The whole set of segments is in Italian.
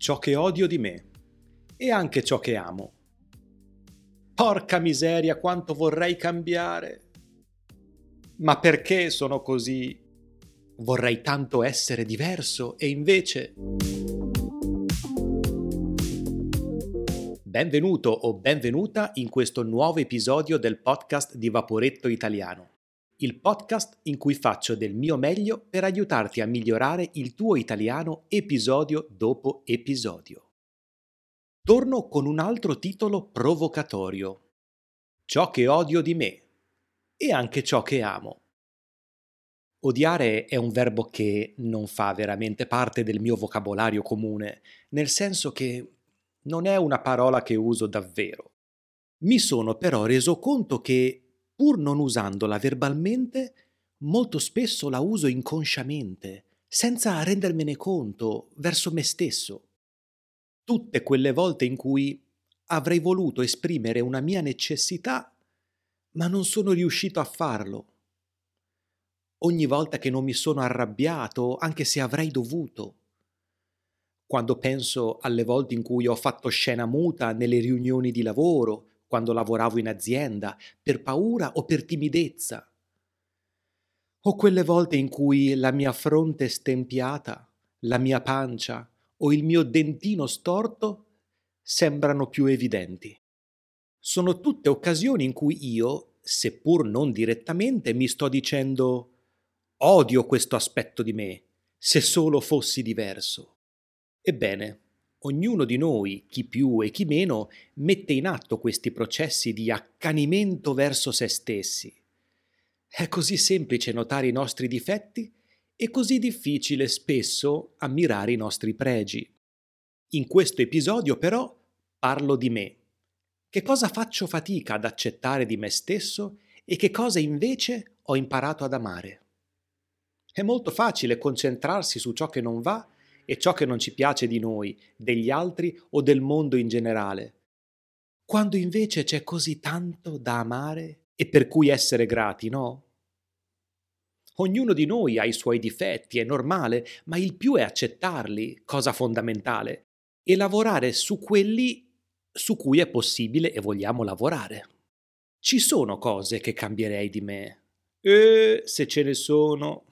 ciò che odio di me e anche ciò che amo. Porca miseria, quanto vorrei cambiare! Ma perché sono così? Vorrei tanto essere diverso e invece... Benvenuto o benvenuta in questo nuovo episodio del podcast di Vaporetto Italiano, il podcast in cui faccio del mio meglio per aiutarti a migliorare il tuo italiano episodio dopo episodio. Torno con un altro titolo provocatorio. Ciò che odio di me e anche ciò che amo. Odiare è un verbo che non fa veramente parte del mio vocabolario comune, nel senso che non è una parola che uso davvero. Mi sono però reso conto che, pur non usandola verbalmente, molto spesso la uso inconsciamente, senza rendermene conto, verso me stesso. Tutte quelle volte in cui avrei voluto esprimere una mia necessità, ma non sono riuscito a farlo. Ogni volta che non mi sono arrabbiato, anche se avrei dovuto. Quando penso alle volte in cui ho fatto scena muta nelle riunioni di lavoro, quando lavoravo in azienda, per paura o per timidezza. O quelle volte in cui la mia fronte stempiata, la mia pancia, o il mio dentino storto sembrano più evidenti. Sono tutte occasioni in cui io, seppur non direttamente, mi sto dicendo «Odio questo aspetto di me, se solo fossi diverso». Ebbene, ognuno di noi, chi più e chi meno, mette in atto questi processi di accanimento verso se stessi. È così semplice notare i nostri difetti è così difficile spesso ammirare i nostri pregi. In questo episodio però parlo di me. Che cosa faccio fatica ad accettare di me stesso e che cosa invece ho imparato ad amare? È molto facile concentrarsi su ciò che non va e ciò che non ci piace di noi, degli altri o del mondo in generale, quando invece c'è così tanto da amare e per cui essere grati, no? Ognuno di noi ha i suoi difetti, è normale, ma il più è accettarli, cosa fondamentale, e lavorare su quelli su cui è possibile e vogliamo lavorare. Ci sono cose che cambierei di me. Se ce ne sono.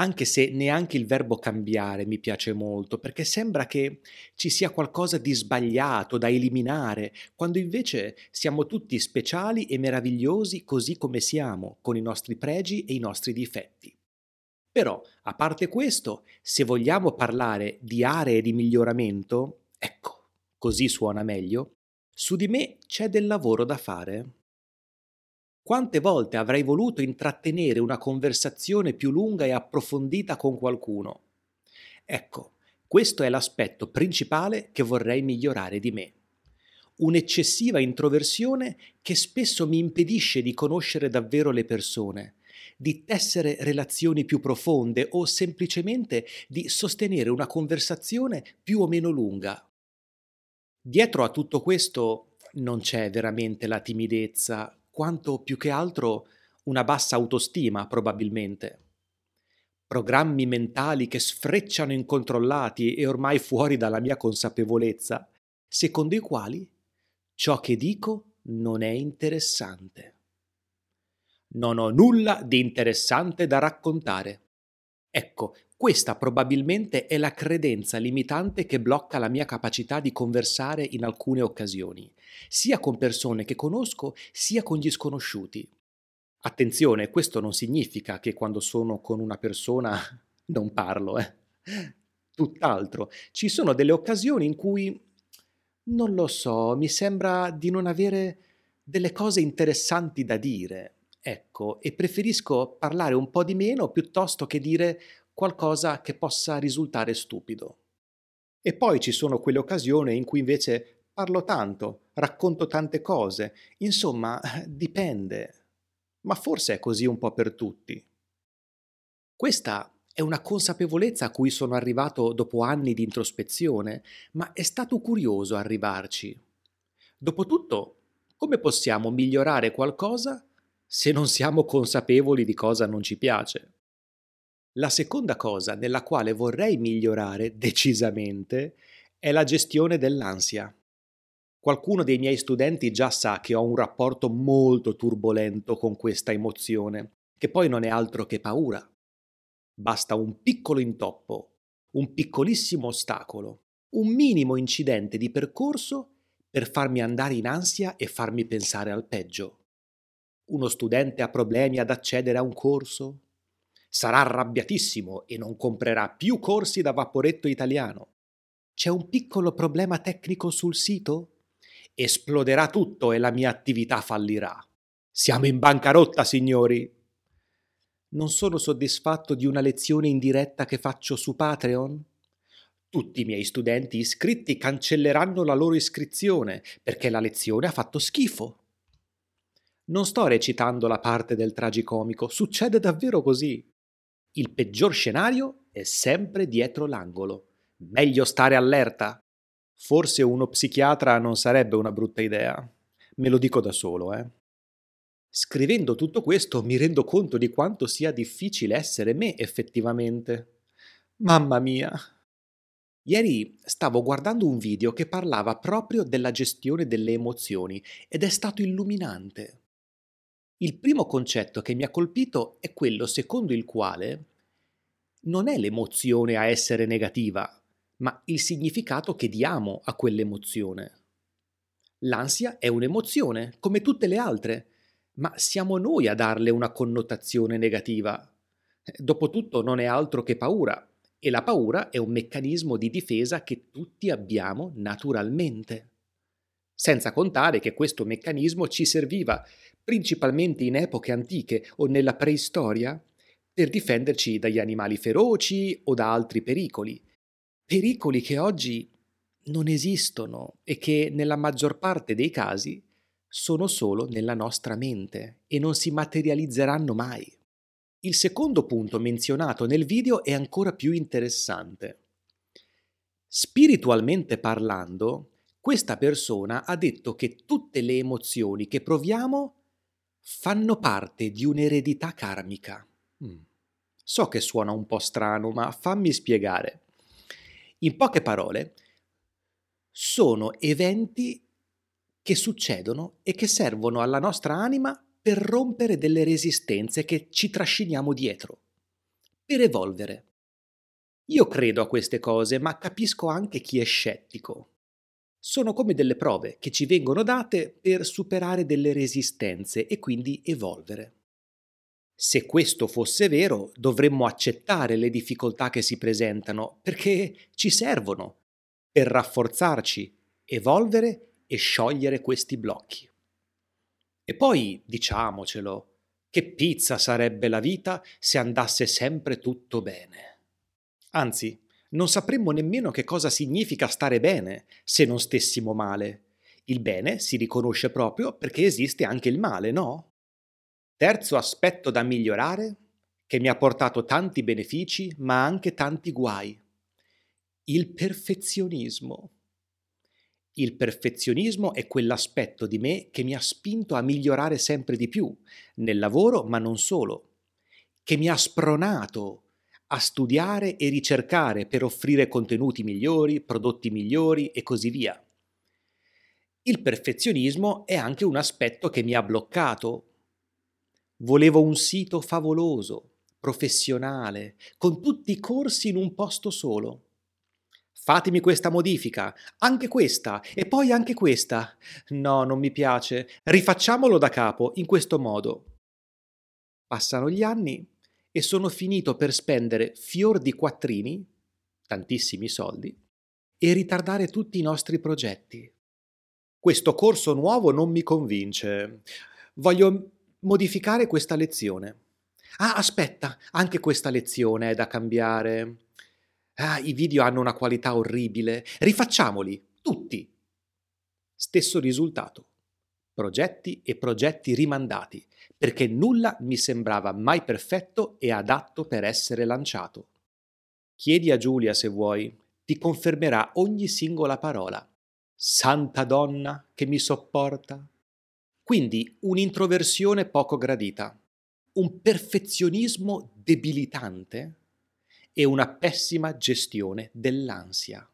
Anche se neanche il verbo cambiare mi piace molto, perché sembra che ci sia qualcosa di sbagliato da eliminare, quando invece siamo tutti speciali e meravigliosi così come siamo, con i nostri pregi e i nostri difetti. Però, a parte questo, se vogliamo parlare di aree di miglioramento, ecco, così suona meglio, su di me c'è del lavoro da fare. Quante volte avrei voluto intrattenere una conversazione più lunga e approfondita con qualcuno? Ecco, questo è l'aspetto principale che vorrei migliorare di me. Un'eccessiva introversione che spesso mi impedisce di conoscere davvero le persone, di tessere relazioni più profonde o semplicemente di sostenere una conversazione più o meno lunga. Dietro a tutto questo non c'è veramente la timidezza, quanto più che altro una bassa autostima, probabilmente. Programmi mentali che sfrecciano incontrollati e ormai fuori dalla mia consapevolezza, secondo i quali ciò che dico non è interessante. Non ho nulla di interessante da raccontare. Ecco, questa probabilmente è la credenza limitante che blocca la mia capacità di conversare in alcune occasioni, sia con persone che conosco, sia con gli sconosciuti. Attenzione, questo non significa che quando sono con una persona non parlo, Tutt'altro, ci sono delle occasioni in cui, non lo so, mi sembra di non avere delle cose interessanti da dire. Ecco, e preferisco parlare un po' di meno piuttosto che dire qualcosa che possa risultare stupido. E poi ci sono quelle occasioni in cui invece parlo tanto, racconto tante cose, insomma, dipende. Ma forse è così un po' per tutti. Questa è una consapevolezza a cui sono arrivato dopo anni di introspezione, ma è stato curioso arrivarci. Dopotutto, come possiamo migliorare qualcosa se non siamo consapevoli di cosa non ci piace? La seconda cosa nella quale vorrei migliorare decisamente è la gestione dell'ansia. Qualcuno dei miei studenti già sa che ho un rapporto molto turbolento con questa emozione, che poi non è altro che paura. Basta un piccolo intoppo, un piccolissimo ostacolo, un minimo incidente di percorso per farmi andare in ansia e farmi pensare al peggio. Uno studente ha problemi ad accedere a un corso? Sarà arrabbiatissimo e non comprerà più corsi da Vaporetto Italiano. C'è un piccolo problema tecnico sul sito? Esploderà tutto e la mia attività fallirà. Siamo in bancarotta, signori! Non sono soddisfatto di una lezione in diretta che faccio su Patreon? Tutti i miei studenti iscritti cancelleranno la loro iscrizione perché la lezione ha fatto schifo. Non sto recitando la parte del tragicomico, succede davvero così. Il peggior scenario è sempre dietro l'angolo. Meglio stare allerta. Forse uno psichiatra non sarebbe una brutta idea. Me lo dico da solo, Scrivendo tutto questo mi rendo conto di quanto sia difficile essere me effettivamente. Mamma mia! Ieri stavo guardando un video che parlava proprio della gestione delle emozioni ed è stato illuminante. Il primo concetto che mi ha colpito è quello secondo il quale non è l'emozione a essere negativa, ma il significato che diamo a quell'emozione. L'ansia è un'emozione, come tutte le altre, ma siamo noi a darle una connotazione negativa. Dopotutto non è altro che paura, e la paura è un meccanismo di difesa che tutti abbiamo naturalmente. Senza contare che questo meccanismo ci serviva, principalmente in epoche antiche o nella preistoria, per difenderci dagli animali feroci o da altri pericoli. Pericoli che oggi non esistono e che nella maggior parte dei casi sono solo nella nostra mente e non si materializzeranno mai. Il secondo punto menzionato nel video è ancora più interessante. Spiritualmente parlando, questa persona ha detto che tutte le emozioni che proviamo fanno parte di un'eredità karmica. So che suona un po' strano, ma fammi spiegare. In poche parole, sono eventi che succedono e che servono alla nostra anima per rompere delle resistenze che ci trasciniamo dietro, per evolvere. Io credo a queste cose, ma capisco anche chi è scettico. Sono come delle prove che ci vengono date per superare delle resistenze e quindi evolvere. Se questo fosse vero, dovremmo accettare le difficoltà che si presentano, perché ci servono per rafforzarci, evolvere e sciogliere questi blocchi. E poi, diciamocelo, che pizza sarebbe la vita se andasse sempre tutto bene. Anzi, non sapremmo nemmeno che cosa significa stare bene se non stessimo male. Il bene si riconosce proprio perché esiste anche il male, no? Terzo aspetto da migliorare, che mi ha portato tanti benefici, ma anche tanti guai. Il perfezionismo. Il perfezionismo è quell'aspetto di me che mi ha spinto a migliorare sempre di più, nel lavoro, ma non solo, che mi ha spronato a studiare e ricercare per offrire contenuti migliori, prodotti migliori e così via. Il perfezionismo è anche un aspetto che mi ha bloccato. Volevo un sito favoloso, professionale, con tutti i corsi in un posto solo. Fatemi questa modifica, anche questa, e poi anche questa. No, non mi piace. Rifacciamolo da capo, in questo modo. Passano gli anni e sono finito per spendere fior di quattrini, tantissimi soldi, e ritardare tutti i nostri progetti. Questo corso nuovo non mi convince. Voglio modificare questa lezione. Ah, aspetta, anche questa lezione è da cambiare. Ah, i video hanno una qualità orribile. Rifacciamoli, tutti. Stesso risultato. Progetti e progetti rimandati, perché nulla mi sembrava mai perfetto e adatto per essere lanciato. Chiedi a Giulia se vuoi, ti confermerà ogni singola parola. Santa donna che mi sopporta. Quindi un'introversione poco gradita, un perfezionismo debilitante e una pessima gestione dell'ansia.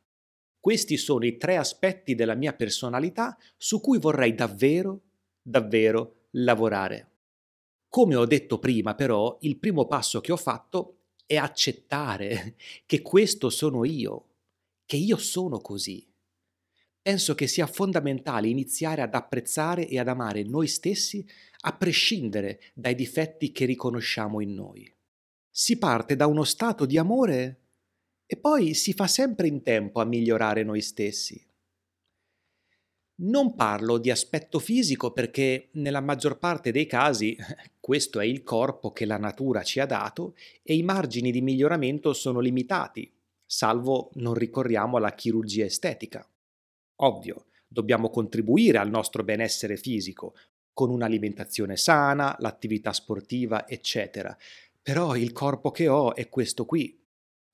Questi sono i tre aspetti della mia personalità su cui vorrei davvero, davvero lavorare. Come ho detto prima, però, il primo passo che ho fatto è accettare che questo sono io, che io sono così. Penso che sia fondamentale iniziare ad apprezzare e ad amare noi stessi a prescindere dai difetti che riconosciamo in noi. Si parte da uno stato di amore e poi si fa sempre in tempo a migliorare noi stessi. Non parlo di aspetto fisico perché nella maggior parte dei casi questo è il corpo che la natura ci ha dato e i margini di miglioramento sono limitati, salvo non ricorriamo alla chirurgia estetica. Ovvio, dobbiamo contribuire al nostro benessere fisico con un'alimentazione sana, l'attività sportiva, eccetera. Però il corpo che ho è questo qui.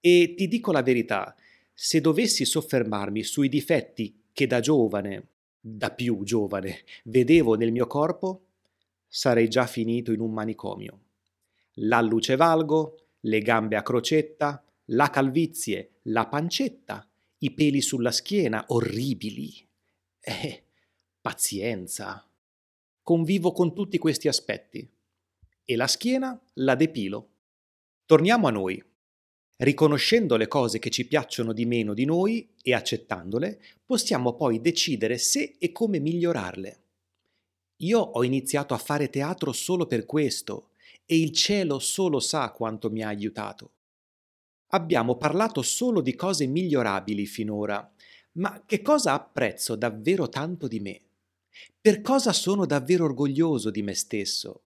E ti dico la verità, se dovessi soffermarmi sui difetti che da giovane da più giovane, vedevo nel mio corpo, sarei già finito in un manicomio. L'alluce valgo, le gambe a crocetta, la calvizie, la pancetta, i peli sulla schiena, orribili. Pazienza. Convivo con tutti questi aspetti. E la schiena la depilo. Torniamo a noi. Riconoscendo le cose che ci piacciono di meno di noi e accettandole, possiamo poi decidere se e come migliorarle. Io ho iniziato a fare teatro solo per questo e il cielo solo sa quanto mi ha aiutato. Abbiamo parlato solo di cose migliorabili finora, ma che cosa apprezzo davvero tanto di me? Per cosa sono davvero orgoglioso di me stesso?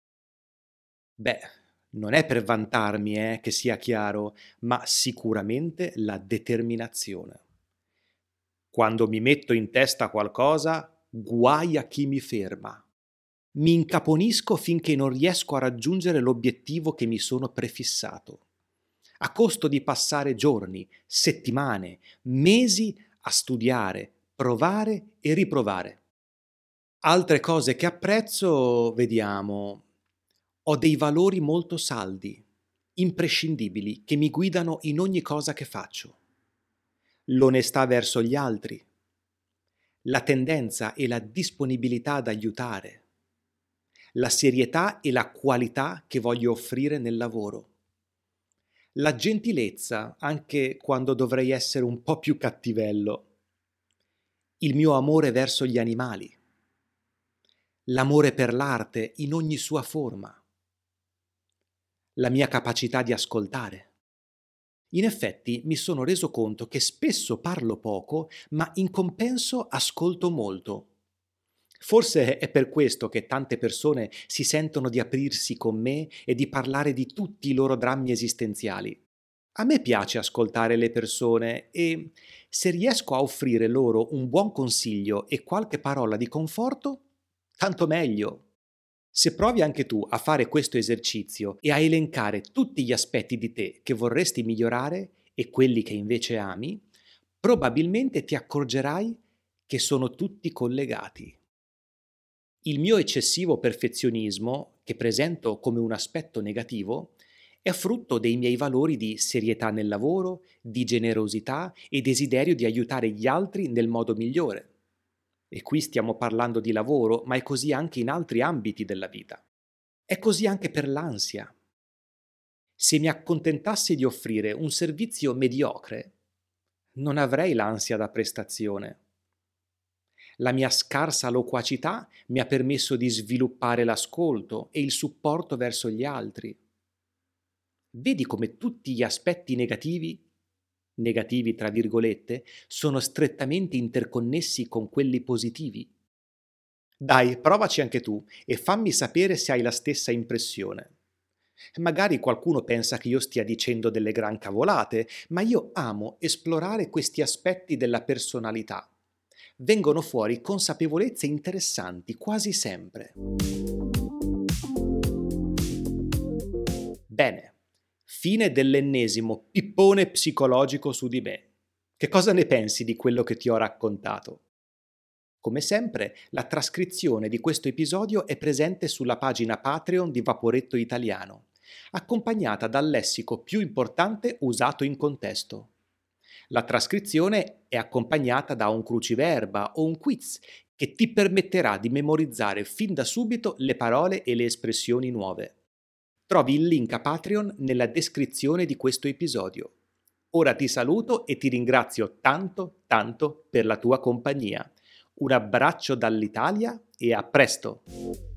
Non è per vantarmi, che sia chiaro, ma sicuramente la determinazione. Quando mi metto in testa qualcosa, guai a chi mi ferma. Mi incaponisco finché non riesco a raggiungere l'obiettivo che mi sono prefissato, a costo di passare giorni, settimane, mesi a studiare, provare e riprovare. Altre cose che apprezzo, vediamo. Ho dei valori molto saldi, imprescindibili, che mi guidano in ogni cosa che faccio. L'onestà verso gli altri, la tendenza e la disponibilità ad aiutare, la serietà e la qualità che voglio offrire nel lavoro, la gentilezza anche quando dovrei essere un po' più cattivello, il mio amore verso gli animali, l'amore per l'arte in ogni sua forma, la mia capacità di ascoltare. In effetti mi sono reso conto che spesso parlo poco, ma in compenso ascolto molto. Forse è per questo che tante persone si sentono di aprirsi con me e di parlare di tutti i loro drammi esistenziali. A me piace ascoltare le persone e se riesco a offrire loro un buon consiglio e qualche parola di conforto, tanto meglio. Se provi anche tu a fare questo esercizio e a elencare tutti gli aspetti di te che vorresti migliorare e quelli che invece ami, probabilmente ti accorgerai che sono tutti collegati. Il mio eccessivo perfezionismo, che presento come un aspetto negativo, è frutto dei miei valori di serietà nel lavoro, di generosità e desiderio di aiutare gli altri nel modo migliore. E qui stiamo parlando di lavoro, ma è così anche in altri ambiti della vita. È così anche per l'ansia. Se mi accontentassi di offrire un servizio mediocre, non avrei l'ansia da prestazione. La mia scarsa loquacità mi ha permesso di sviluppare l'ascolto e il supporto verso gli altri. Vedi come tutti gli aspetti negativi tra virgolette, sono strettamente interconnessi con quelli positivi. Dai, provaci anche tu e fammi sapere se hai la stessa impressione. Magari qualcuno pensa che io stia dicendo delle gran cavolate, ma io amo esplorare questi aspetti della personalità. Vengono fuori consapevolezze interessanti quasi sempre. Bene. Fine dell'ennesimo pippone psicologico su di me. Che cosa ne pensi di quello che ti ho raccontato? Come sempre, la trascrizione di questo episodio è presente sulla pagina Patreon di Vaporetto Italiano, accompagnata dal lessico più importante usato in contesto. La trascrizione è accompagnata da un cruciverba o un quiz che ti permetterà di memorizzare fin da subito le parole e le espressioni nuove. Trovi il link a Patreon nella descrizione di questo episodio. Ora ti saluto e ti ringrazio tanto, tanto per la tua compagnia. Un abbraccio dall'Italia e a presto!